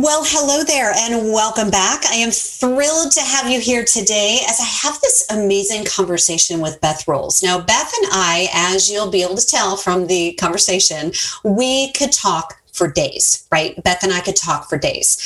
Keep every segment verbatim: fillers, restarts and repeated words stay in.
Well, hello there and welcome back. I am thrilled to have you here today as I have this amazing conversation with Beth Rowles. Now, Beth and I, as you'll be able to tell from the conversation, we could talk for days, right? Beth and I could talk for days.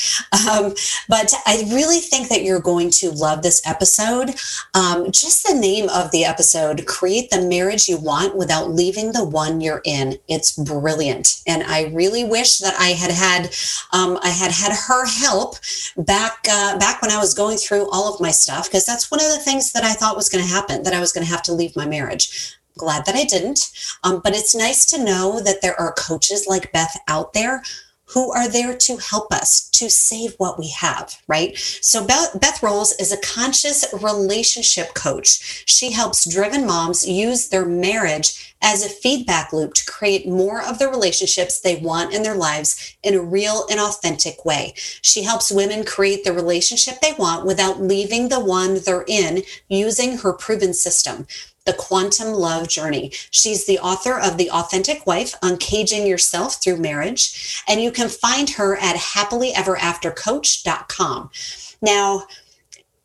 Um, but I really think that you're going to love this episode. Um, just the name of the episode, Create the Marriage You Want Without Leaving the One You're In. It's brilliant. And I really wish that I had had, um, I had had her help back, uh, back when I was going through all of my stuff, because that's one of the things that I thought was going to happen, that I was going to have to leave my marriage. Glad that I didn't. Um, but it's nice to know that there are coaches like Beth out there who are there to help us to save what we have, right? So Beth, Beth Rowles is a conscious relationship coach. She helps driven moms use their marriage as a feedback loop to create more of the relationships they want in their lives in a real and authentic way. She helps women create the relationship they want without leaving the one they're in, using her proven system, The Quantum Love Journey. She's the author of The Authentic Wife, Uncaging Yourself Through Marriage, and you can find her at happily ever after coach dot com. Now,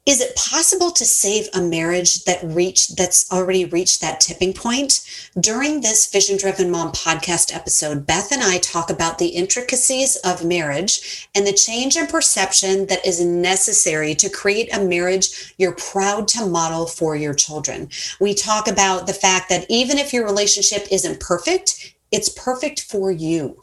is it possible to save a marriage that reached, that's already reached that tipping point? During this Vision Driven Mom podcast episode, Beth and I talk about the intricacies of marriage and the change in perception that is necessary to create a marriage you're proud to model for your children. We talk about the fact that even if your relationship isn't perfect, it's perfect for you.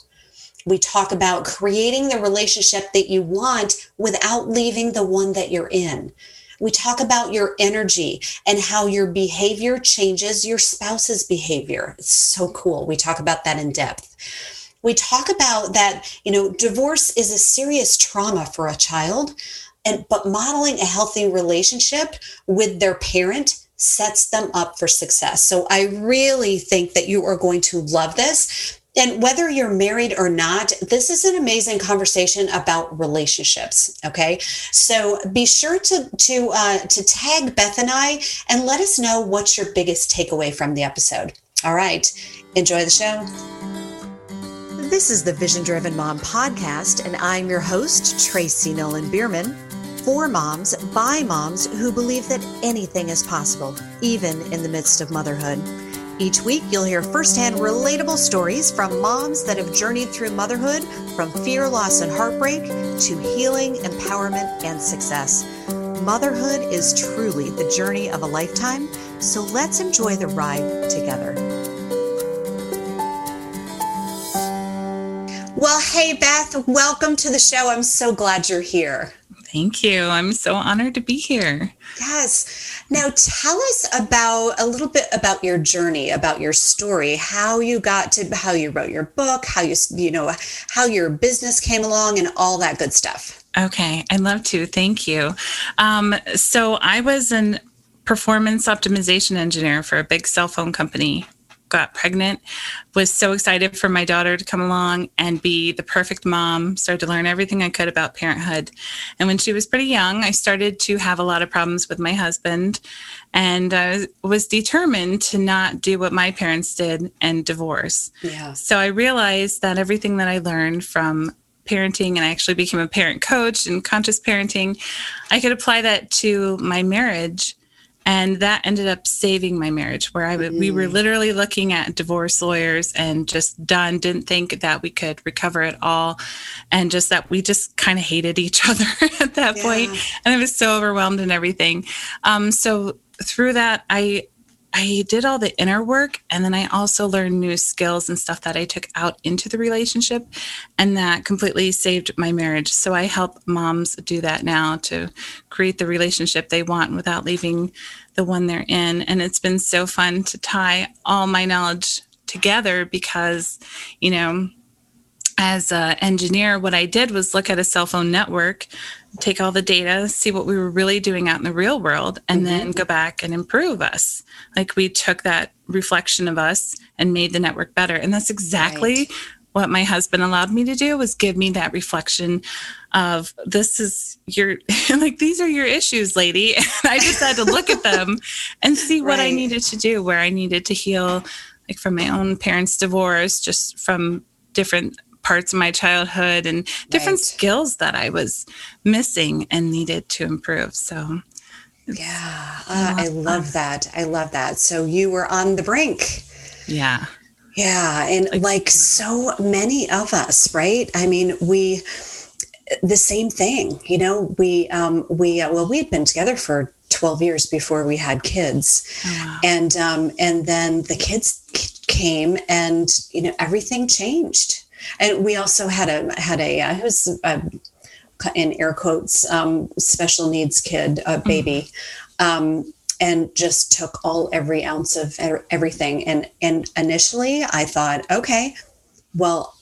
We talk about creating the relationship that you want without leaving the one that you're in. We talk about your energy and how your behavior changes your spouse's behavior. It's so cool. We talk about that in depth. We talk about that, you know, divorce is a serious trauma for a child, and but modeling a healthy relationship with their parent sets them up for success. So I really think that you are going to love this. And whether you're married or not, this is an amazing conversation about relationships, okay? So be sure to to uh, to tag Beth and I and let us know what's your biggest takeaway from the episode. All right, enjoy the show. This is the Vision Driven Mom podcast, and I'm your host, Tracy Nolan Bierman, for moms by moms who believe that anything is possible, even in the midst of motherhood. Each week, you'll hear firsthand relatable stories from moms that have journeyed through motherhood from fear, loss, and heartbreak to healing, empowerment, and success. Motherhood is truly the journey of a lifetime, so let's enjoy the ride together. Well, hey, Beth, welcome to the show. I'm so glad you're here. Thank you. I'm so honored to be here. Yes. Now tell us about a little bit about your journey, about your story, how you got to, how you wrote your book, how you, you know, how your business came along and all that good stuff. Okay. I'd love to. Thank you. Um, so I was a performance optimization engineer for a big cell phone company. Got pregnant, was so excited for my daughter to come along and be the perfect mom, started to learn everything I could about parenthood. And when she was pretty young, I started to have a lot of problems with my husband, and I was determined to not do what my parents did and divorce. Yeah. So I realized that everything that I learned from parenting, and I actually became a parent coach and conscious parenting, I could apply that to my marriage. And that ended up saving my marriage, where I w- we were literally looking at divorce lawyers and just done, didn't think that we could recover at all. And just that we just kind of hated each other at that yeah. point. And I was so overwhelmed and everything. Um, so through that, I I did all the inner work, and then I also learned new skills and stuff that I took out into the relationship, and that completely saved my marriage. So I help moms do that now, to create the relationship they want without leaving the one they're in. And it's been so fun to tie all my knowledge together, because, you know, as an engineer, what I did was look at a cell phone network, take all the data, see what we were really doing out in the real world, and mm-hmm. then go back and improve us. Like, we took that reflection of us and made the network better. And that's exactly right. What my husband allowed me to do was give me that reflection of, this is your, like, these are your issues, lady. And I just had to look at them and see what right. I needed to do, where I needed to heal, like from my own parents' divorce, just from different parts of my childhood and different right. skills that I was missing and needed to improve. So yeah, uh, I love that. I love that. So you were on the brink. Yeah. Yeah. And like, like so many of us, right? I mean, we, the same thing, you know, we, um, we, uh, well, we had been together for twelve years before we had kids. Oh, wow. And, um, and then the kids came and, you know, everything changed. And we also had a, had a, uh, it was a, in air quotes, um, special needs kid, a baby, mm-hmm. um, and just took all every ounce of everything. And, and initially I thought, okay, well,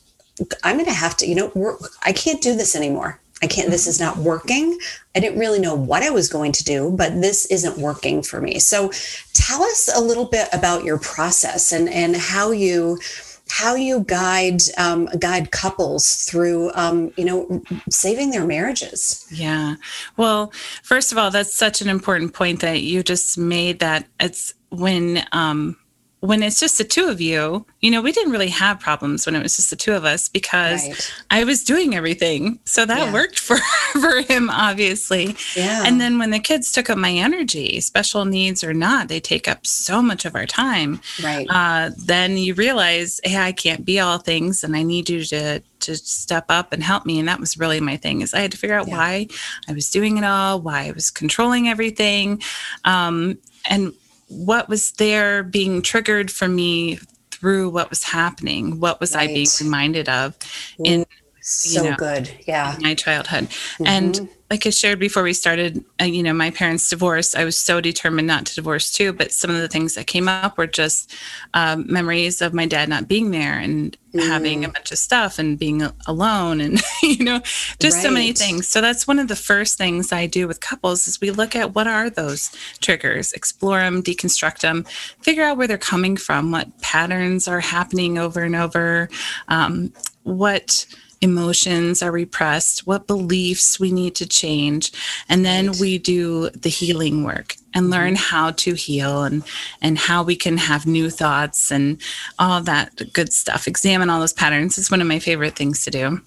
I'm going to have to, you know, we're, I can't do this anymore. I can't, this is not working. I didn't really know what I was going to do, but this isn't working for me. So tell us a little bit about your process and, and how you, how you guide, um, guide couples through, um, you know, saving their marriages. Yeah. Well, first of all, that's such an important point that you just made, that it's when, um, when it's just the two of you, you know, we didn't really have problems when it was just the two of us, because right. I was doing everything. So that yeah. worked for, for him, obviously. Yeah. And then when the kids took up my energy, special needs or not, they take up so much of our time. Right. Uh, then you realize, hey, I can't be all things and I need you to, to step up and help me. And that was really my thing, is I had to figure out yeah. why I was doing it all, why I was controlling everything. Um, and what was there being triggered for me through what was happening? What was right. I being reminded of in so you know, good. Yeah. my childhood? Mm-hmm. And like I shared before we started, uh, you know, my parents divorced. I was so determined not to divorce too, but some of the things that came up were just um, memories of my dad not being there and mm. having a bunch of stuff and being alone and, you know, just right. so many things. So that's one of the first things I do with couples, is we look at what are those triggers, explore them, deconstruct them, figure out where they're coming from, what patterns are happening over and over, um, what emotions are repressed, what beliefs we need to change. And then right. we do the healing work and learn how to heal and, and how we can have new thoughts and all that good stuff. Examine all those patterns. It's one of my favorite things to do.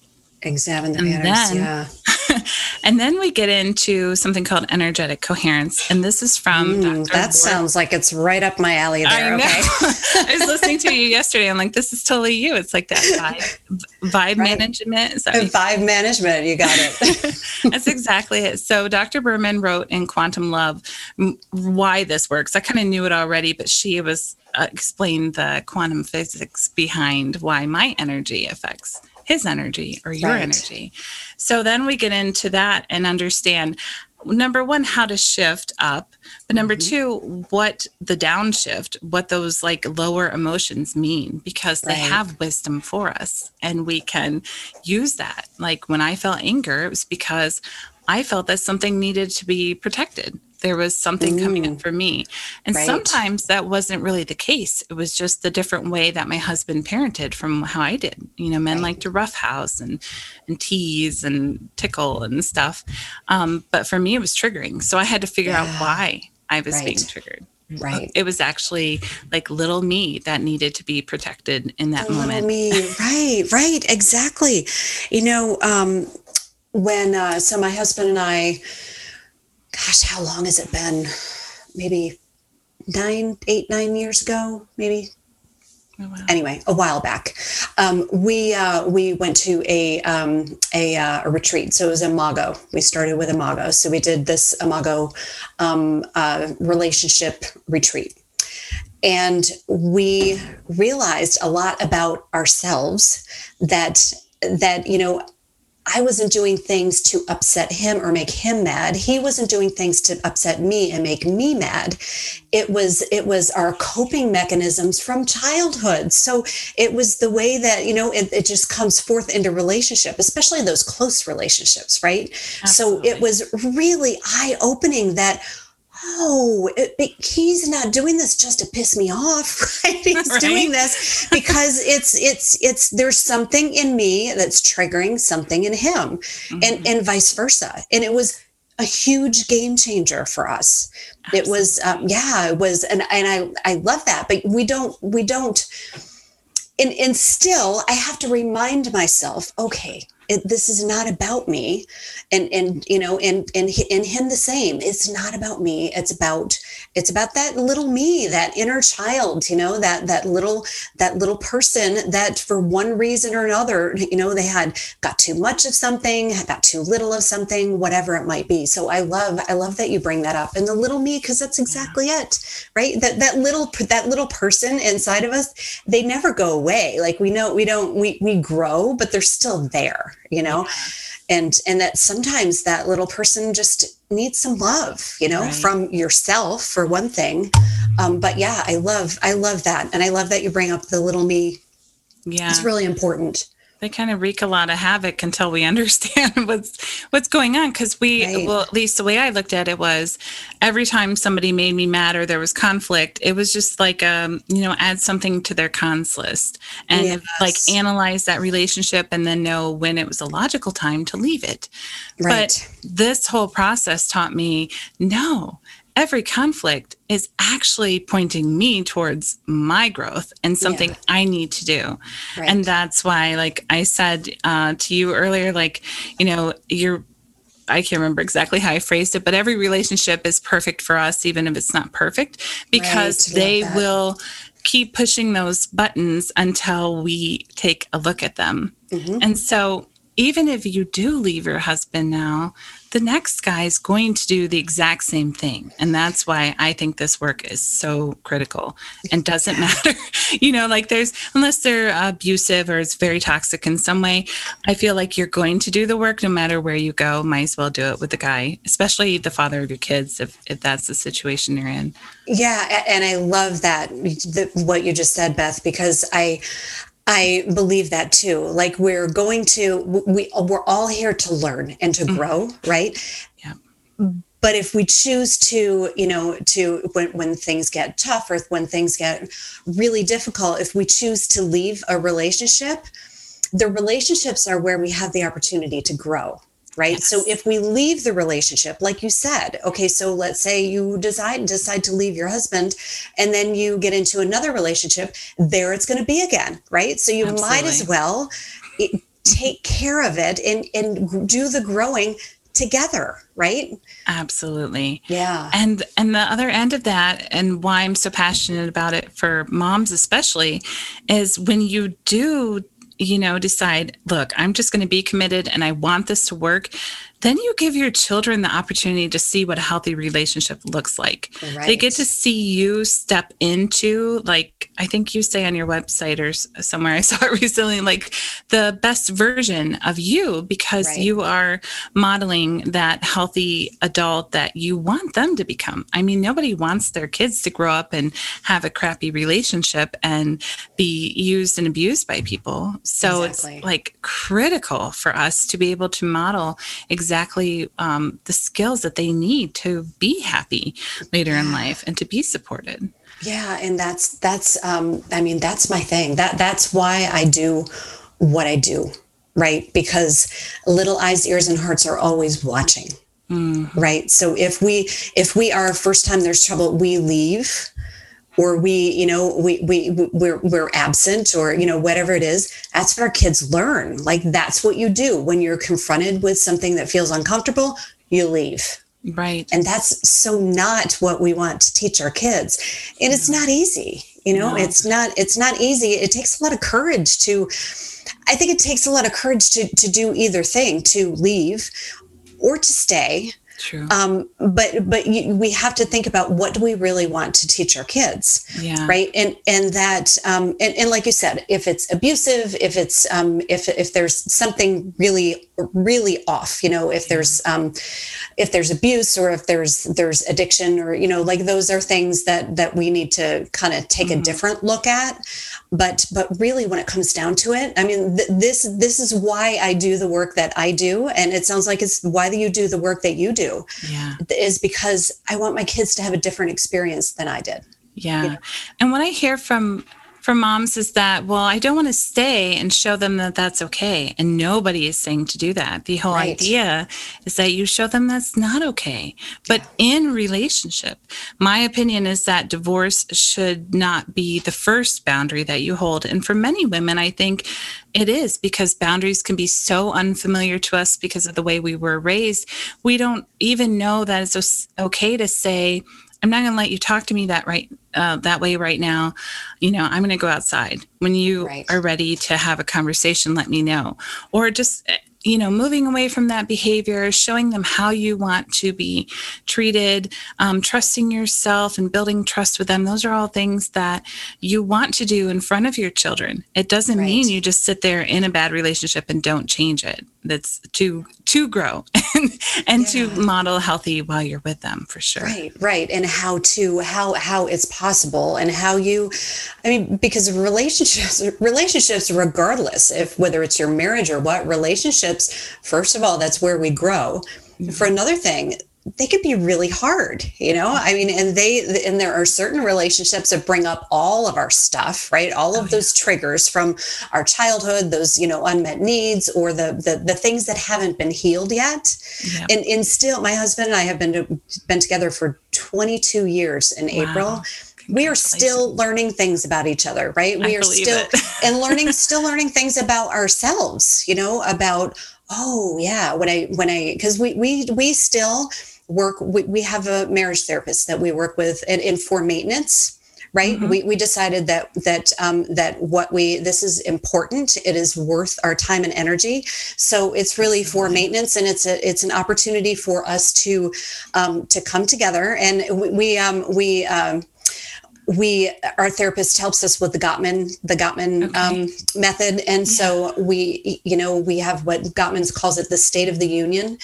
Examine the and patterns, then, yeah. And then we get into something called energetic coherence. And this is from mm, Doctor That Berman. Sounds like it's right up my alley there, I know. Okay? I was listening to you yesterday. I'm like, this is totally you. It's like that vibe, vibe right. management. Is that vibe you? Management, you got it. That's exactly it. So Doctor Berman wrote in Quantum Love why this works. I kind of knew it already, but she was uh, explained the quantum physics behind why my energy affects his energy or your right. energy. So then we get into that and understand, number one, how to shift up, but number mm-hmm. two, what the downshift, what those like lower emotions mean, because right. they have wisdom for us and we can use that. Like when I felt anger, it was because I felt that something needed to be protected. There was something mm. coming up for me. And right. sometimes that wasn't really the case. It was just the different way that my husband parented from how I did. You know, men right. like to roughhouse and, and tease and tickle and stuff. Um, but for me, it was triggering. So I had to figure yeah. out why I was right. being triggered. Right. It was actually like little me that needed to be protected in that little moment. Me. Right, right. Exactly. You know, um, when, uh, so my husband and I, gosh, how long has it been? Maybe nine, eight, nine years ago, maybe. Oh, wow. Anyway, a while back, um, we uh, we went to a um, a, uh, a retreat. So it was Imago. We started with Imago. So we did this Imago um, uh, relationship retreat, and we realized a lot about ourselves that that you know. I wasn't doing things to upset him or make him mad. He wasn't doing things to upset me and make me mad. It was, it was our coping mechanisms from childhood. So it was the way that, you know, it, it just comes forth into relationship, especially those close relationships, right? Absolutely. So it was really eye-opening that, oh, it, it, he's not doing this just to piss me off, right? He's right? doing this because it's, it's, it's, there's something in me that's triggering something in him mm-hmm. and, and vice versa. And it was a huge game changer for us. Absolutely. It was, um, yeah, it was, and, and I, I love that, but we don't, we don't, And, and still, I have to remind myself, okay, it, this is not about me. And, and you know, and, and, and him the same. It's not about me. It's about, it's about that little me, that inner child, you know, that, that little, that little person that for one reason or another, you know, they had got too much of something, got too little of something, whatever it might be. So I love, I love that you bring that up, and the little me, because that's exactly yeah. it, right? That, that little, that little person inside of us, they never go away. Like we know, we don't, we, we grow, but they're still there, you know? Yeah. And, and that sometimes that little person just needs some love, you know, right. from yourself for one thing. Um, but yeah, I love, I love that. And I love that you bring up the little me. Yeah. It's really important. They kind of wreak a lot of havoc until we understand what's, what's going on. Cause we, right. well, at least the way I looked at it was every time somebody made me mad or there was conflict, it was just like, um, you know, add something to their cons list and yes. like analyze that relationship and then know when it was a logical time to leave it. Right. But this whole process taught me, no, every conflict is actually pointing me towards my growth and something yeah. I need to do. Right. And that's why, like I said uh, to you earlier, like, you know, you're, I can't remember exactly how I phrased it, but every relationship is perfect for us, even if it's not perfect, because right. they will keep pushing those buttons until we take a look at them. Mm-hmm. And so even if you do leave your husband now, the next guy is going to do the exact same thing. And that's why I think this work is so critical and doesn't matter. You know, like there's, unless they're abusive or it's very toxic in some way, I feel like you're going to do the work no matter where you go. Might as well do it with the guy, especially the father of your kids, if, if that's the situation you're in. Yeah. And I love that, what you just said, Beth, because I, I believe that too. Like we're going to, we, we're all here to learn and to grow, right? Yeah. But if we choose to, you know, to, when, when things get tough or when things get really difficult, if we choose to leave a relationship, the relationships are where we have the opportunity to grow. Right. Yes. So if we leave the relationship, like you said, okay, so let's say you decide, decide to leave your husband and then you get into another relationship, there it's going to be again. Right. So you Absolutely. Might as well take care of it and, and do the growing together. Right. Absolutely. Yeah. And, and the other end of that, and why I'm so passionate about it for moms, especially, is when you do you know, decide, look, I'm just going to be committed and I want this to work. Then you give your children the opportunity to see what a healthy relationship looks like. Right. They get to see you step into, like, I think you say on your website or somewhere I saw it recently, like the best version of you, because right. you are modeling that healthy adult that you want them to become. I mean, nobody wants their kids to grow up and have a crappy relationship and be used and abused by people. So exactly. it's like critical for us to be able to model exactly exactly um, the skills that they need to be happy later in life and to be supported. Yeah. And that's, that's, um, I mean, that's my thing. That that's why I do what I do, right? Because little eyes, ears, and hearts are always watching, mm-hmm. right? So if we, if we are first time there's trouble, we leave or we, you know, we, we, we're, we're absent or, you know, whatever it is, that's what our kids learn. Like, that's what you do when you're confronted with something that feels uncomfortable, you leave. Right. And that's so not what we want to teach our kids. And it's not easy, you know, no. it's not, it's not easy. It takes a lot of courage to, I think it takes a lot of courage to, to do either thing, to leave or to stay. True. Um, but, but you, we have to think about what do we really want to teach our kids. Yeah. Right. And, and that, um, and, and like you said, if it's abusive, if it's, um, if, if there's something really, really off, you know, if there's, um, if there's abuse or if there's, there's addiction or, you know, like those are things that, that we need to kind of take mm-hmm. a different look at. But, but really when it comes down to it, I mean, th- this, this is why I do the work that I do. And it sounds like it's why you do the work that you do. Yeah. is because I want my kids to have a different experience than I did. Yeah. You know? And what I hear from from moms is that, well, I don't want to stay and show them that that's okay. And nobody is saying to do that. The whole right. idea is that you show them that's not okay. But yeah. in relationship, my opinion is that divorce should not be the first boundary that you hold. And for many women, I think it is, because boundaries can be so unfamiliar to us because of the way we were raised. We don't even know that it's okay to say, I'm not going to let you talk to me that right uh, that way right now. You know, I'm going to go outside. When you right. are ready to have a conversation, let me know. Or just, you know, moving away from that behavior, showing them how you want to be treated, um, trusting yourself and building trust with them. Those are all things that you want to do in front of your children. It doesn't right. mean you just sit there in a bad relationship and don't change it. That's to to grow and, and yeah. to model healthy while you're with them, for sure. Right, right. And how to, how, how it's possible, and how you, I mean, because relationships, relationships, regardless if whether it's your marriage or what, relationships, first of all, that's where we grow. Mm-hmm. For another thing, they could be really hard, you know, I mean, and they, and there are certain relationships that bring up all of our stuff, right? All of oh, those yeah. triggers from our childhood, those, you know, unmet needs, or the, the, the things that haven't been healed yet. Yeah. And, and still, my husband and I have been, to, been together for twenty-two years in wow. April. We are still learning things about each other, right? We I are still and learning, still learning things about ourselves, you know, about, oh yeah. When I, when I, cause we, we, we still, work we, we have a marriage therapist that we work with and, and for maintenance, right? Mm-hmm. We we decided that that um that what we this is important. It is worth our time and energy. So it's really for maintenance, and it's a it's an opportunity for us to um to come together. And we, we um we um we our therapist helps us with the Gottman the Gottman okay. um method, and yeah. so we you know we have what Gottman calls it the State of the Union,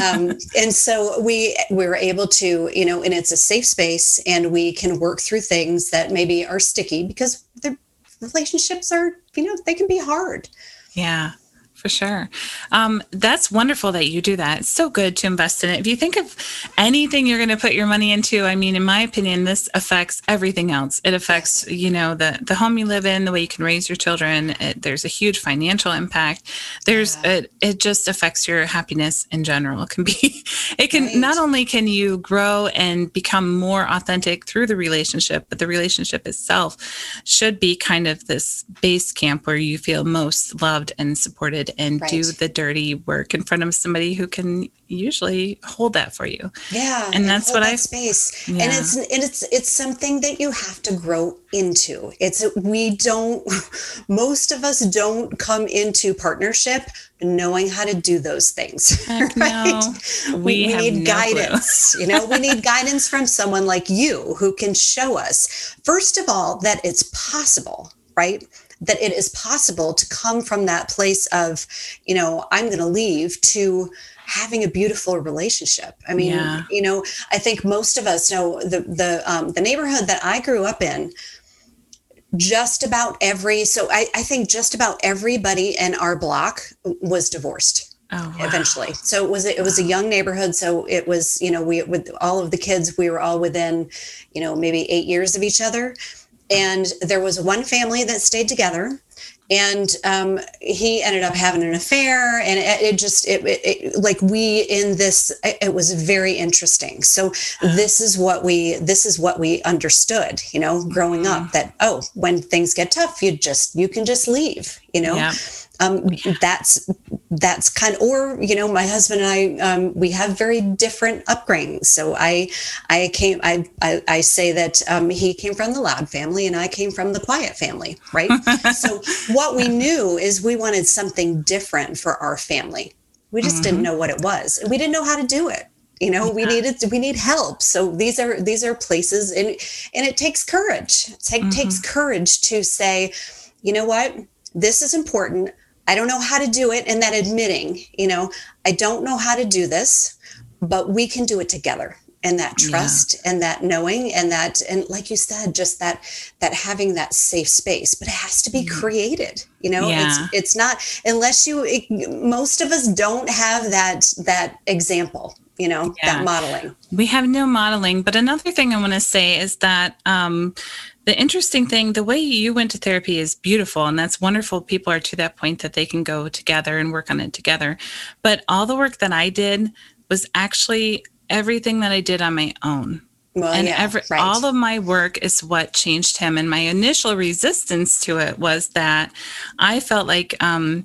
um and so we we were able to, you know and it's a safe space, and we can work through things that maybe are sticky, because the relationships are, you know they can be hard. Yeah. For sure. Um, that's wonderful that you do that. It's so good to invest in it. If you think of anything you're going to put your money into, I mean, in my opinion, this affects everything else. It affects, you know, the, the home you live in, the way you can raise your children. It, there's a huge financial impact. There's, yeah. it, it just affects your happiness in general. It can be, it can, right. not only can you grow and become more authentic through the relationship, but the relationship itself should be kind of this base camp where you feel most loved and supported, and right. do the dirty work in front of somebody who can usually hold that for you. Yeah. And, and that's what that I space. Yeah. And it's, and it's, it's something that you have to grow into. It's, we don't, most of us don't come into partnership knowing how to do those things. Heck right? No, we, we need no guidance, you know, we need guidance from someone like you who can show us, first of all, that it's possible, right? That it is possible to come from that place of, you know, I'm going to leave, to having a beautiful relationship. I mean, yeah. you know, I think most of us know the, the, um, the neighborhood that I grew up in, just about every, so I, I think just about everybody in our block was divorced. Oh, wow. Eventually. So it was, it was wow. a young neighborhood. So it was, you know, we, with all of the kids, we were all within, you know, maybe eight years of each other. And there was one family that stayed together, and um, he ended up having an affair, and it, it just, it, it, it like we in this, it, it was very interesting. So this is what we, this is what we understood, you know, growing mm-hmm. up, that, oh, when things get tough, you just, you can just leave, you know, yeah. um, yeah. that's, that's kind of, or, you know, my husband and I, um, we have very different upbringings. So I, I came, I, I, I say that um, he came from the loud family, and I came from the quiet family. Right. So what we knew is we wanted something different for our family. We just mm-hmm. didn't know what it was. We didn't know how to do it. You know, yeah. we needed, we need help. So these are, these are places, and, and it takes courage. It take, mm-hmm. takes courage to say, you know what, this is important. I don't know how to do it. And that admitting, you know, I don't know how to do this, but we can do it together. And that trust yeah. and that knowing, and that, and like you said, just that, that having that safe space, but it has to be created, you know, yeah. it's, it's not, unless you, it, most of us don't have that, that example, you know, yeah. that modeling. We have no modeling. But another thing I want to say is that, um, The interesting thing, the way you went to therapy is beautiful, and that's wonderful. People are to that point that they can go together and work on it together. But all the work that I did was actually everything that I did on my own. Well, and yeah, every, right. all of my work is what changed him. And my initial resistance to it was that I felt like um,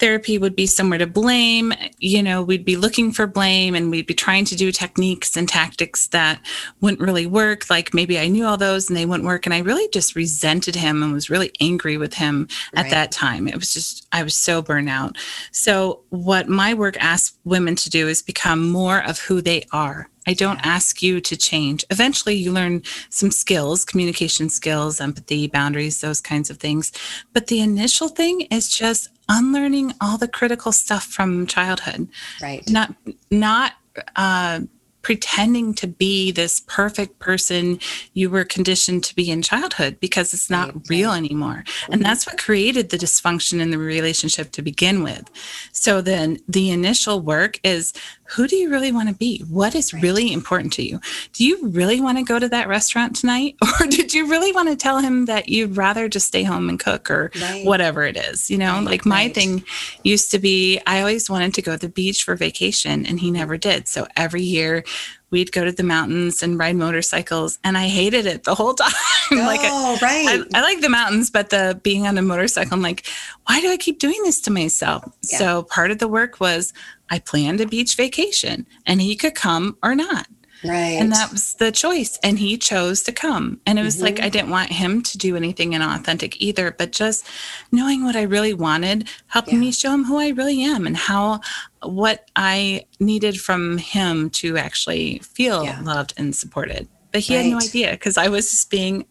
therapy would be somewhere to blame. You know, we'd be looking for blame and we'd be trying to do techniques and tactics that wouldn't really work. Like maybe I knew all those and they wouldn't work. And I really just resented him and was really angry with him right. at that time. It was just, I was so burned out. So what my work asks women to do is become more of who they are. I don't yeah. ask you to change. Eventually, you learn some skills, communication skills, empathy, boundaries, those kinds of things. But the initial thing is just unlearning all the critical stuff from childhood. Right. Not, not uh, pretending to be this perfect person you were conditioned to be in childhood, because it's not right. real anymore. Mm-hmm. And that's what created the dysfunction in the relationship to begin with. So then the initial work is, who do you really want to be? What is right. really important to you? Do you really want to go to that restaurant tonight? Or did you really want to tell him that you'd rather just stay home and cook or right. whatever it is? You know, right. like my right. thing used to be, I always wanted to go to the beach for vacation and he never did. So every year we'd go to the mountains and ride motorcycles, and I hated it the whole time. like, oh, I, right. I, I like the mountains, but the being on a motorcycle, I'm like, why do I keep doing this to myself? Yeah. So part of the work was, I planned a beach vacation and he could come or not. Right. And that was the choice. And he chose to come. And it was mm-hmm. like, I didn't want him to do anything inauthentic either, but just knowing what I really wanted, helping yeah. me show him who I really am and how, what I needed from him to actually feel yeah. loved and supported. But he right. had no idea, because I was just being,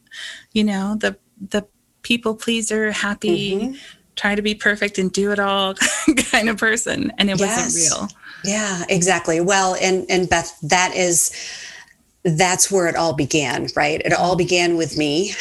you know, the, the people pleaser, happy, mm-hmm. try to be perfect and do it all kind of person. And it yes. wasn't real. Yeah, exactly. Well, and, and Beth, that is, that's where it all began, right? It all began with me,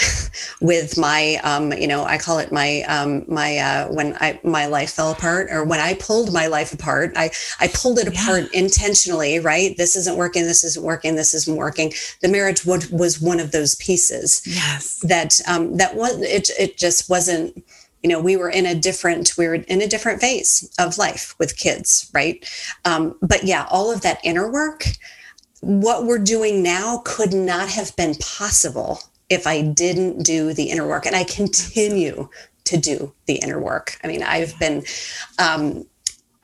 with my, um, you know, I call it my, um, my, uh, when I, my life fell apart, or when I pulled my life apart, I, I pulled it yeah. apart intentionally, right? This isn't working. This isn't working. This isn't working. The marriage w- was one of those pieces yes. that, um, that was, it, it just wasn't, you know, we were in a different, we were in a different phase of life with kids, right? Um, but yeah, all of that inner work, what we're doing now could not have been possible if I didn't do the inner work. And I continue to do the inner work. I mean, I've been, um,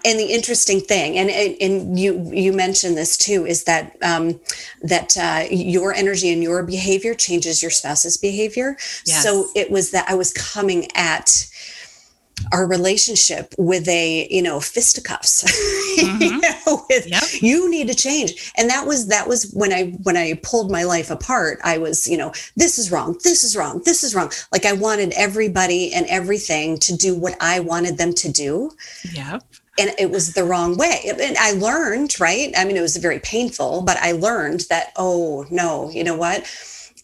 and the interesting thing, and and you you mentioned this too, is that um, that uh, your energy and your behavior changes your spouse's behavior. Yes. So it was that I was coming at our relationship with a, you know, fisticuffs. Mm-hmm. you know, with, yep. you need to change, and that was that was when I when I pulled my life apart. I was, you know, this is wrong, this is wrong, this is wrong. Like I wanted everybody and everything to do what I wanted them to do. Yep. And it was the wrong way. And I learned, right? I mean, it was very painful, but I learned that, oh no, you know what?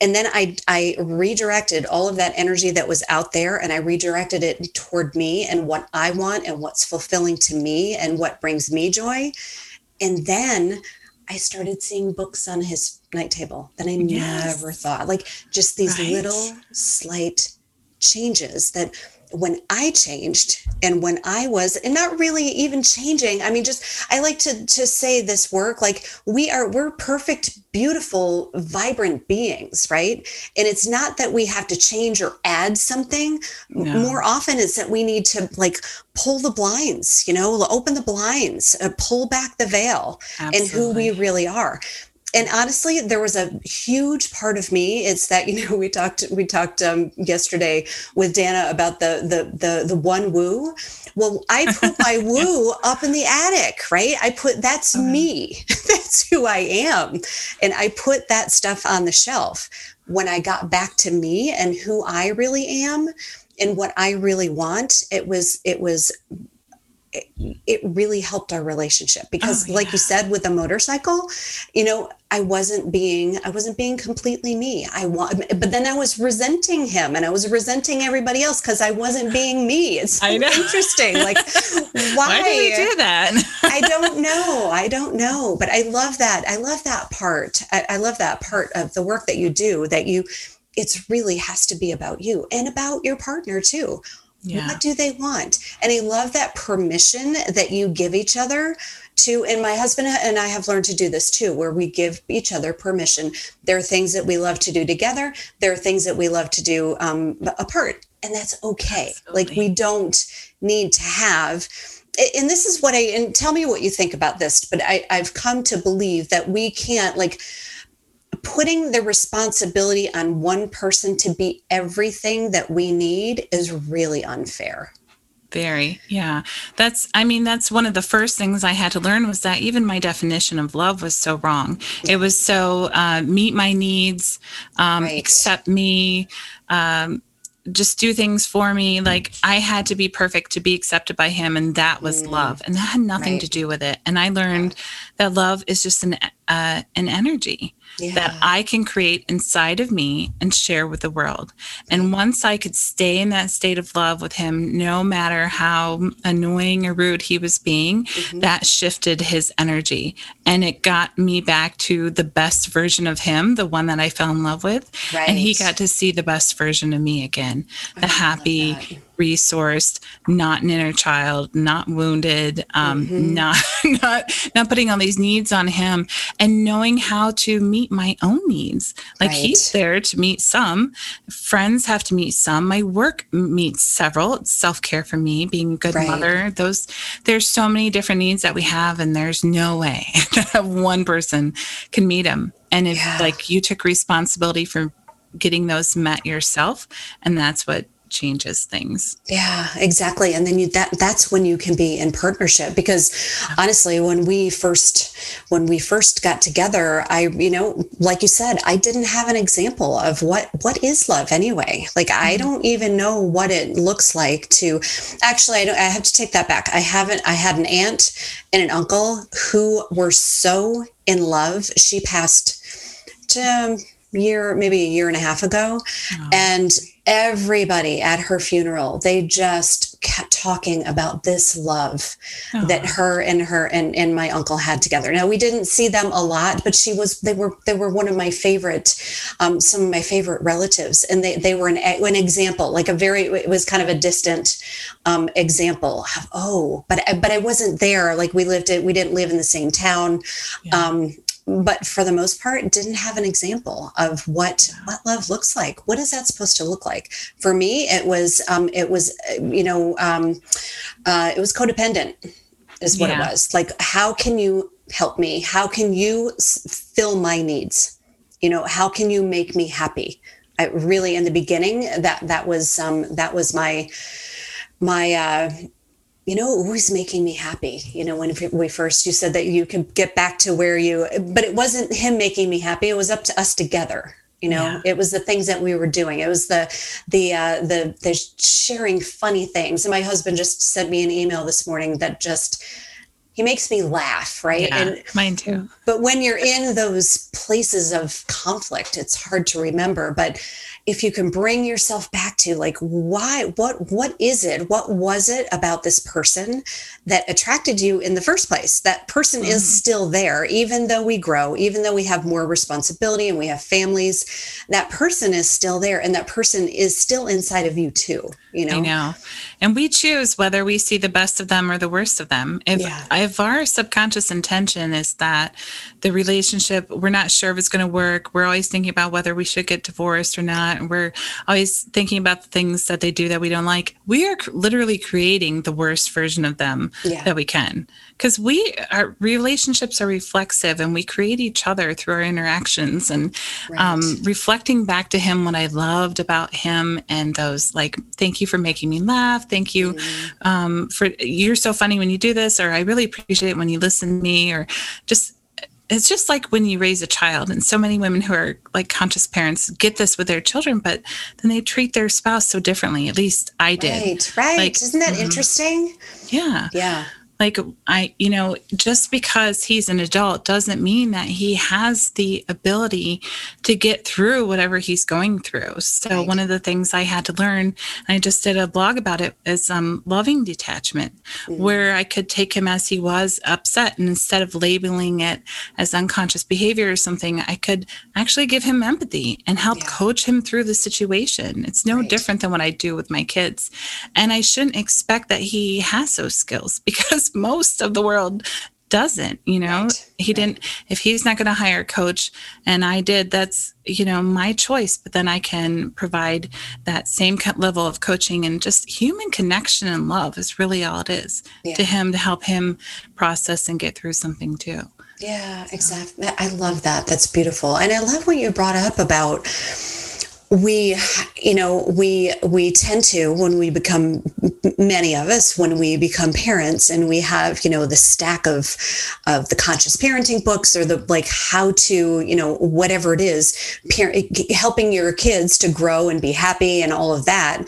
And then I I redirected all of that energy that was out there, and I redirected it toward me and what I want and what's fulfilling to me and what brings me joy. And then I started seeing books on his night table that I yes. never thought, like just these right. little slight changes that when I changed and when I was, and not really even changing, I mean, just, I like to, to say this work, like we are, we're perfect, beautiful, vibrant beings, right? And it's not that we have to change or add something. No. More often it's that we need to like pull the blinds, you know, open the blinds, uh, pull back the veil and who we really are. And honestly, there was a huge part of me. It's that, you know, we talked we talked um, yesterday with Dana about the the the the one woo. Well, I put my woo up in the attic, right? I put that's okay. me. That's who I am. And I put that stuff on the shelf. When I got back to me and who I really am and what I really want, it was it was it really helped our relationship, because oh, yeah. like you said, with a motorcycle, you know, I wasn't being, I wasn't being completely me. I want, but then I was resenting him and I was resenting everybody else because I wasn't being me. It's so interesting. Like why, why did we do that? I don't know. I don't know, but I love that. I love that part. I, I love that part of the work that you do, that you, it's really has to be about you and about your partner too. Yeah. What do they want? And I love that permission that you give each other to, and my husband and I have learned to do this too, where we give each other permission. There are things that we love to do together. There are things that we love to do um, apart, and that's okay. Absolutely. Like we don't need to have, and this is what I, and tell me what you think about this, but I, I've come to believe that we can't, like, putting the responsibility on one person to be everything that we need is really unfair. Very. Yeah. That's, I mean, that's one of the first things I had to learn, was that even my definition of love was so wrong. It was so uh, meet my needs, um, right. accept me, um, just do things for me. Like I had to be perfect to be accepted by him. And that was mm. love. And that had nothing right. to do with it. And I learned yeah. that love is just an, uh, an energy yeah. that I can create inside of me and share with the world. And once I could stay in that state of love with him, no matter how annoying or rude he was being, mm-hmm. that shifted his energy. And it got me back to the best version of him, the one that I fell in love with. Right. And he got to see the best version of me again, the I happy, resourced, not an inner child, not wounded, um, mm-hmm. not, not, not putting all these needs on him, and knowing how to meet my own needs. Like right. he's there to meet some, friends have to meet some, my work meets several, it's self-care for me, being a good right. mother. Those, there's so many different needs that we have, and there's no way that one person can meet them. And if yeah. like you took responsibility for getting those met yourself, and that's what changes things. Yeah, exactly. And then you that that's when you can be in partnership, because honestly, when we first when we first got together, I, you know, like you said, I didn't have an example of what what is love anyway. Like mm-hmm. I don't even know what it looks like to actually I don't I have to take that back. I haven't I had an aunt and an uncle who were so in love. She passed to year, maybe a year and a half ago. Oh. And everybody at her funeral, they just kept talking about this love oh. that her and her and, and my uncle had together. Now we didn't see them a lot, but she was, they were, they were one of my favorite, um, some of my favorite relatives. And they, they were an, an example, like a very, it was kind of a distant, um, example of, oh, but, but I wasn't there. Like we lived it, we didn't live in the same town. Yeah. Um, but for the most part, didn't have an example of what, what love looks like. What is that supposed to look like? For me, it was, um, it was, you know, um, uh, it was codependent is what yeah. it was. Like, how can you help me? How can you fill my needs? You know, how can you make me happy? I really, in the beginning, that, that was, um, that was my, my, uh, you know, who's making me happy? You know, when we first, you said that you could get back to where you, but it wasn't him making me happy. It was up to us together. You know, yeah. it was the things that we were doing. It was the, the, uh, the, the sharing funny things. And my husband just sent me an email this morning that just, he makes me laugh. Right. Yeah, and mine too. But when you're in those places of conflict, it's hard to remember, but if you can bring yourself back to like, why, what, what is it? What was it about this person that attracted you in the first place? That person mm-hmm. is still there, even though we grow, even though we have more responsibility and we have families, that person is still there. And that person is still inside of you too, you know? I know. And we choose whether we see the best of them or the worst of them. If, yeah. if our subconscious intention is that the relationship, we're not sure if it's going to work. We're always thinking about whether we should get divorced or not. And we're always thinking about the things that they do that we don't like. We are literally creating the worst version of them yeah. that we can, because we, our relationships are reflexive, and we create each other through our interactions. And right. um, reflecting back to him what I loved about him, and those like, thank you for making me laugh. Thank you mm-hmm. um, for, you're so funny when you do this, or I really appreciate it when you listen to me, or just, it's just like when you raise a child, and so many women who are like conscious parents get this with their children, but then they treat their spouse so differently. At least I did. Right. Right. Like, isn't that mm-hmm. interesting? Yeah. Yeah. Like, I, you know, just because he's an adult doesn't mean that he has the ability to get through whatever he's going through. So right. One of the things I had to learn, and I just did a blog about it, is um, loving detachment, mm-hmm. where I could take him as he was, upset, and instead of labeling it as unconscious behavior or something, I could actually give him empathy and help yeah. coach him through the situation. It's no right. different than what I do with my kids. And I shouldn't expect that he has those skills, because most of the world doesn't, you know, right, he right. didn't, if he's not going to hire a coach and I did, that's, you know, my choice, but then I can provide that same level of coaching, and just human connection and love is really all it is yeah. to him, to help him process and get through something too. Yeah, so. Exactly. I love that. That's beautiful. And I love what you brought up about, We, you know, we, we tend to, when we become, many of us, when we become parents and we have, you know, the stack of, of the conscious parenting books, or the, like, how to, you know, whatever it is, parent, helping your kids to grow and be happy and all of that.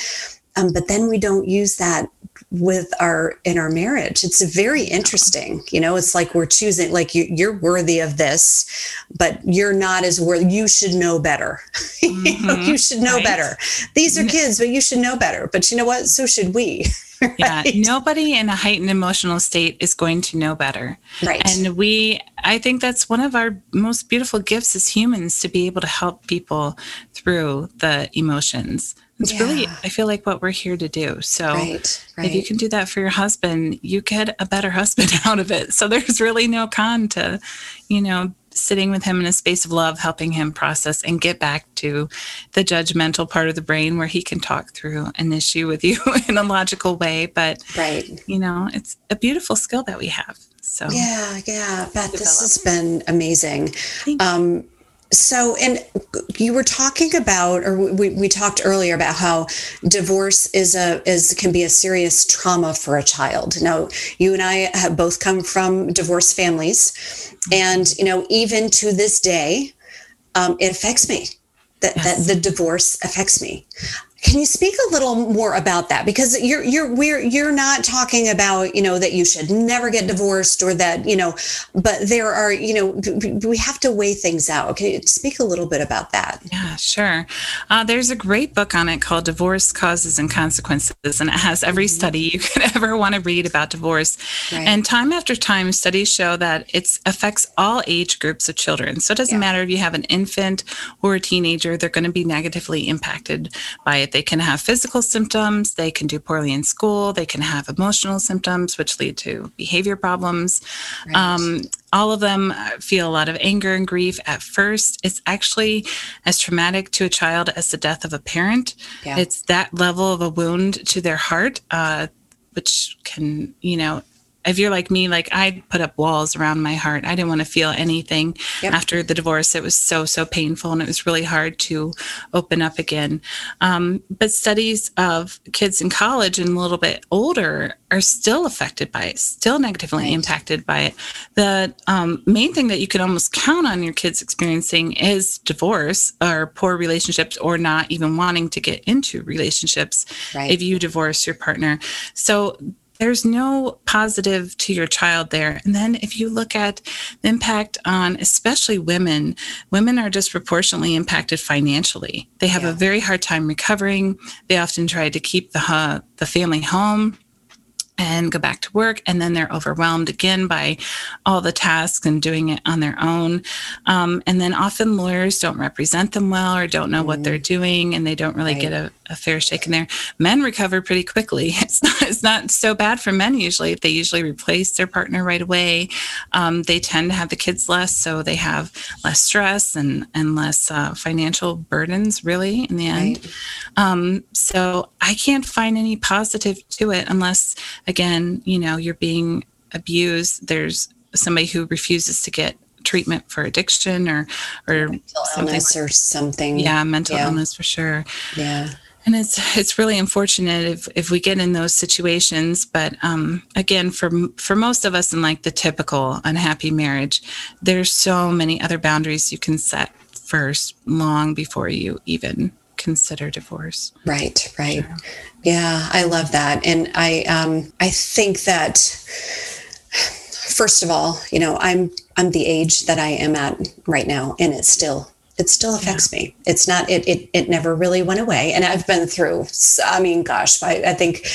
Um, but then we don't use that with our, in our marriage. It's very interesting. You know, it's like, we're choosing, like, you, you're worthy of this, but you're not as worthy. You should know better. Mm-hmm. you, know, you should know right. better. These are kids, but you should know better. But you know what? So should we. Right? Yeah. Nobody in a heightened emotional state is going to know better. Right. And we, I think that's one of our most beautiful gifts as humans, to be able to help people through the emotions. It's yeah. really, I feel like, what we're here to do. So right, right. if you can do that for your husband, you get a better husband out of it. So there's really no con to, you know, sitting with him in a space of love, helping him process and get back to the judgmental part of the brain where he can talk through an issue with you in a logical way. But, right. you know, it's a beautiful skill that we have. So yeah, yeah. Beth, this has been amazing. Thank you. Um, So, and you were talking about, or we, we talked earlier about how divorce is a, is, can be a serious trauma for a child. Now, you and I have both come from divorce families, and, you know, even to this day, um, it affects me that, yes. that the divorce affects me. Can you speak a little more about that? Because you're, you're, we're, you're not talking about, you know, that you should never get divorced, or that, you know, but there are, you know, we have to weigh things out. Can you speak a little bit about that? Yeah, sure. Uh, there's a great book on it called Divorce Causes and Consequences, and it has every mm-hmm. study you could ever want to read about divorce. Right. And time after time, studies show that it affects all age groups of children. So it doesn't yeah. matter if you have an infant or a teenager, they're going to be negatively impacted by it. They can have physical symptoms, they can do poorly in school, they can have emotional symptoms, which lead to behavior problems. Right. Um, all of them feel a lot of anger and grief at first. It's actually as traumatic to a child as the death of a parent. Yeah. It's that level of a wound to their heart, uh, which can, you know, if you're like me, like, I put up walls around my heart. I didn't want to feel anything. Yep. After the divorce, it was so, so painful, and it was really hard to open up again. Um, but studies of kids in college and a little bit older are still affected by it, still negatively right. impacted by it. The um, main thing that you can almost count on your kids experiencing is divorce or poor relationships, or not even wanting to get into relationships right. if you divorce your partner. So there's no positive to your child there. And then if you look at the impact on, especially women, women are disproportionately impacted financially. They have yeah. a very hard time recovering. They often try to keep the uh, the family home and go back to work, and then they're overwhelmed again by all the tasks and doing it on their own. Um, and then often lawyers don't represent them well, or don't know mm-hmm. what they're doing, and they don't really right. get a, a fair shake in there. Men recover pretty quickly. It's not, it's not so bad for men usually. They usually replace their partner right away. Um, they tend to have the kids less, so they have less stress and, and less uh, financial burdens, really, in the end. Right. Um, so I can't find any positive to it unless... Again, you know, you're being abused. There's somebody who refuses to get treatment for addiction or, or mental something illness like, or something. Yeah, mental yeah. illness for sure. Yeah. And it's it's really unfortunate if, if we get in those situations. But um, again, for for most of us in like the typical unhappy marriage, there's so many other boundaries you can set first, long before you even consider divorce. Right, right. Sure. Yeah, I love that. And I um, I think that first of all, you know, I'm I'm the age that I am at right now, and it's still it still affects yeah. me. It's not, it, it, it never really went away. And I've been through, I mean, gosh, I, I think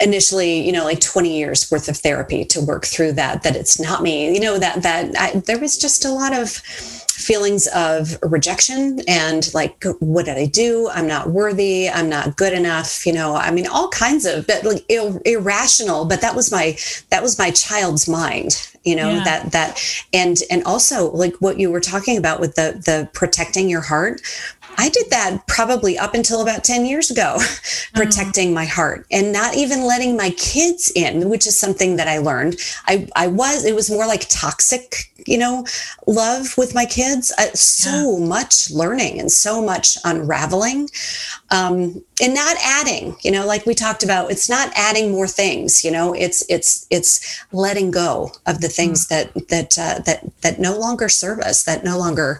initially, you know, like twenty years worth of therapy to work through that, that it's not me, you know, that, that I, there was just a lot of feelings of rejection and like, what did I do? I'm not worthy. I'm not good enough. You know, I mean, all kinds of that, like ir- irrational, but that was my, that was my child's mind, you know, yeah. that, that, and, and also like what you were talking about with the, the protecting your heart. I did that probably up until about ten years ago, mm-hmm. protecting my heart and not even letting my kids in, which is something that I learned. I, I was, it was more like toxic, you know, love with my kids. Uh, so yeah. much learning and so much unraveling, um, and not adding, you know, like we talked about, it's not adding more things, you know, it's, it's, it's letting go of the things mm-hmm. that, that, uh, that, that no longer serve us, that no longer,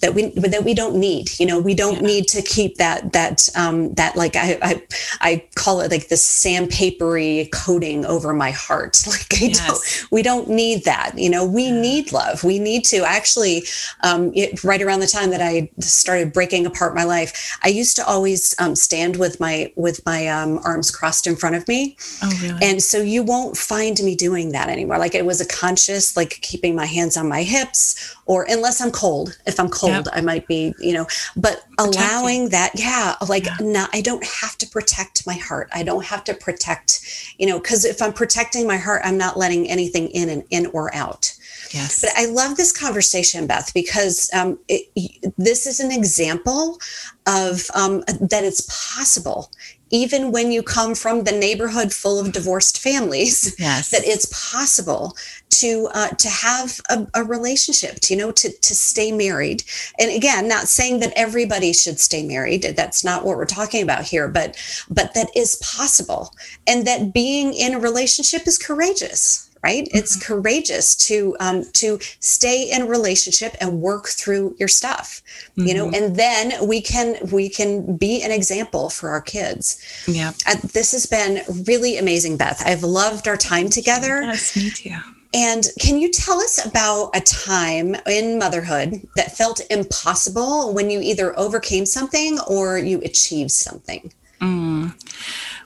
that we, that we don't need, you know, we don't yeah. need to keep that, that, um, that like, I, I, I call it like this sandpapery coating over my heart. Like, I yes. don't, we don't need that, you know, we yeah. need love. We need to actually, um, it, right around the time that I started breaking apart my life, I used to always, um, stand with my, with my, um, arms crossed in front of me. Oh, really? And so you won't find me doing that anymore. Like it was a conscious, like keeping my hands on my hips, or unless I'm cold, if I'm cold, yep. I might be, you know, but protecting. Allowing that, yeah, like yeah. not, I don't have to protect my heart. I don't have to protect, you know, because if I'm protecting my heart, I'm not letting anything in and in or out. Yes. But I love this conversation, Beth, because um, it, this is an example of um, that it's possible, even when you come from the neighborhood full of divorced families, yes. that it's possible to uh, to have a, a relationship, to, you know, to to stay married. And again, not saying that everybody should stay married. That's not what we're talking about here, but but that is possible. And that being in a relationship is courageous. Right? Mm-hmm. It's courageous to, um, to stay in a relationship and work through your stuff, mm-hmm. you know, and then we can, we can be an example for our kids. Yeah. Uh, this has been really amazing, Beth. I've loved our time together. Yes, me too. And can you tell us about a time in motherhood that felt impossible when you either overcame something or you achieved something? Mm.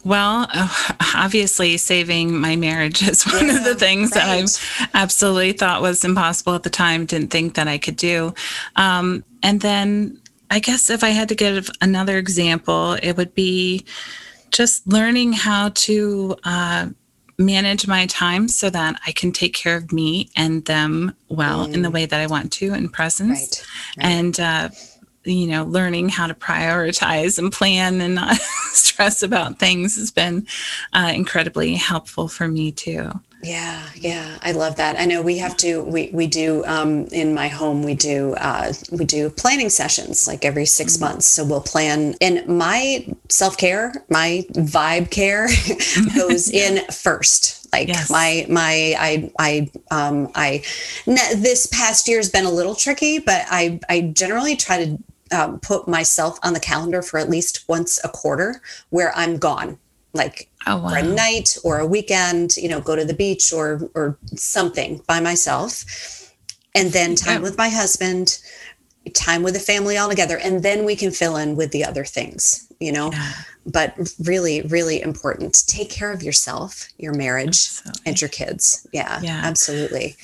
Well, obviously saving my marriage is one yeah, of the things right. that I absolutely thought was impossible at the time, didn't think that I could do. Um, and then I guess if I had to give another example, it would be just learning how to uh, manage my time so that I can take care of me and them well mm. in the way that I want to in presence. Right. Right. And uh you know, learning how to prioritize and plan and not stress about things has been uh, incredibly helpful for me too. Yeah. Yeah. I love that. I know we have to, we, we do, um, in my home, we do, uh, we do planning sessions like every six mm-hmm. months. So we'll plan, and my self-care, my vibe care goes yeah. in first. Like yes. my, my, I, I, um, I, n- this past year has been a little tricky, but I, I generally try to, um, put myself on the calendar for at least once a quarter where I'm gone. Like oh, wow. for a night or a weekend, you know, go to the beach or or something by myself. And then time yeah. with my husband, time with the family all together. And then we can fill in with the other things, you know, yeah. but really, really important. Take care of yourself, your marriage absolutely. And your kids. Yeah, yeah. absolutely.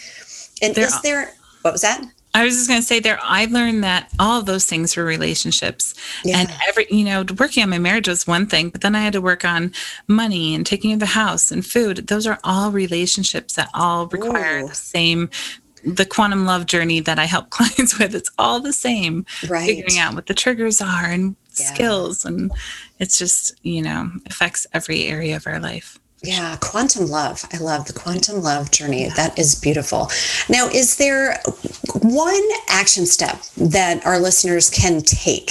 And They're is there, what was that? I was just going to say there, I learned that all of those things were relationships yeah. and every, you know, working on my marriage was one thing, but then I had to work on money and taking care of the house and food. Those are all relationships that all require Ooh. The same, the quantum love journey that I help clients with. It's all the same, right. figuring out what the triggers are and yeah. skills. And it's just, you know, affects every area of our life. Yeah. Quantum love. I love the quantum love journey. That is beautiful. Now, is there one action step that our listeners can take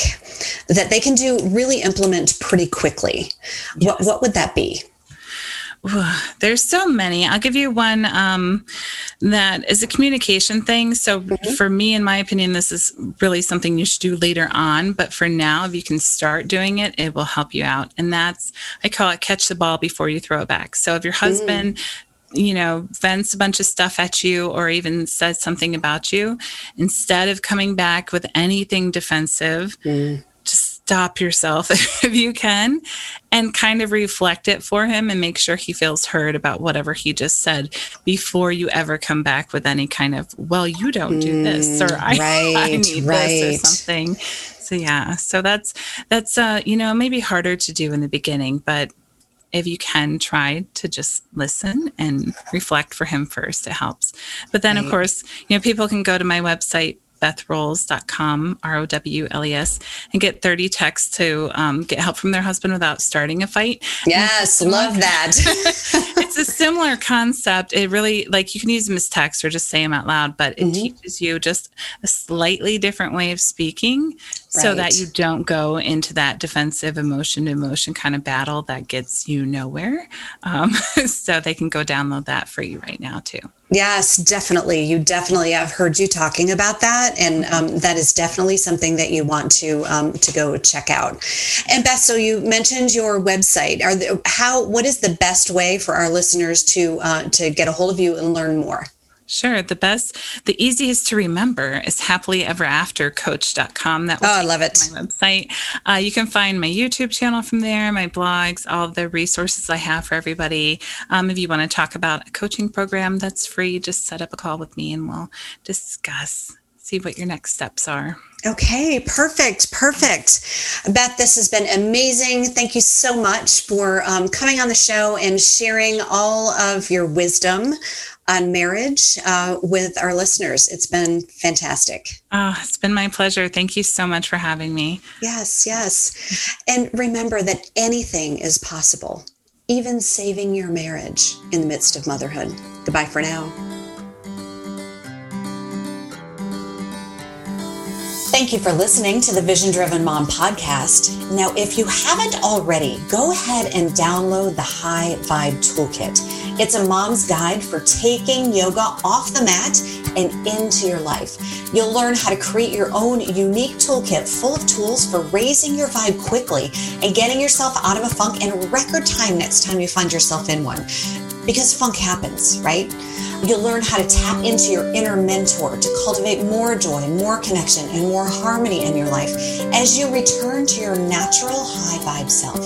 that they can do really implement pretty quickly? Yes. What what would that be? Ooh, there's so many. I'll give you one um, that is a communication thing. So mm-hmm. for me, in my opinion, this is really something you should do later on. But for now, if you can start doing it, it will help you out. And that's, I call it catch the ball before you throw it back. So if your husband mm. you know, vents a bunch of stuff at you or even says something about you, instead of coming back with anything defensive, mm. just stop yourself if you can and kind of reflect it for him and make sure he feels heard about whatever he just said before you ever come back with any kind of, well, you don't do this, or I, right, I need right. this or something. So, yeah, so that's, that's, uh, you know, maybe harder to do in the beginning, but if you can, try to just listen and reflect for him first, it helps. But then, right. of course, you know, people can go to my website, beth rowles dot com, R O W L E S, and get thirty texts to um, get help from their husband without starting a fight. Yes, love that. It's a similar concept. It really, like, you can use them as text or just say them out loud, but it mm-hmm. teaches you just a slightly different way of speaking right. so that you don't go into that defensive emotion to emotion kind of battle that gets you nowhere. Um, so they can go download that for you right now too. Yes, definitely. You definitely, I've heard you talking about that. And um, that is definitely something that you want to um, to go check out. And Beth, so you mentioned your website. Are there, how? What is the best way for our listeners to uh, to get a hold of you and learn more? Sure. The best, the easiest to remember is happily ever after coach dot com. That will oh, I love it. My website. Uh, you can find my YouTube channel from there, my blogs, all the resources I have for everybody. Um, if you want to talk about a coaching program that's free, just set up a call with me and we'll discuss, see what your next steps are. Okay, perfect, perfect. Beth, this has been amazing. Thank you so much for um, coming on the show and sharing all of your wisdom on marriage uh, with our listeners. It's been fantastic. Oh, it's been my pleasure. Thank you so much for having me. Yes, yes. And remember that anything is possible, even saving your marriage in the midst of motherhood. Goodbye for now. Thank you for listening to the Vision Driven Mom podcast. Now, if you haven't already, go ahead and download the High Vibe Toolkit. It's a mom's guide for taking yoga off the mat and into your life. You'll learn how to create your own unique toolkit full of tools for raising your vibe quickly and getting yourself out of a funk in record time next time you find yourself in one. Because funk happens, right? You'll learn how to tap into your inner mentor to cultivate more joy, more connection, and more harmony in your life as you return to your natural high vibe self.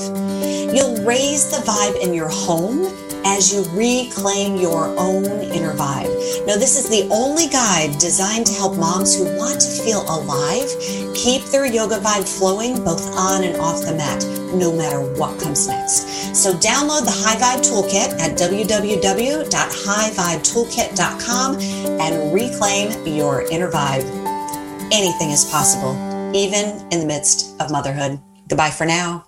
You'll raise the vibe in your home as you reclaim your own inner vibe. Now, this is the only guide designed to help moms who want to feel alive, keep their yoga vibe flowing both on and off the mat, no matter what comes next. So download the High Vibe Toolkit at w w w dot high vibe toolkit dot com and reclaim your inner vibe. Anything is possible, even in the midst of motherhood. Goodbye for now.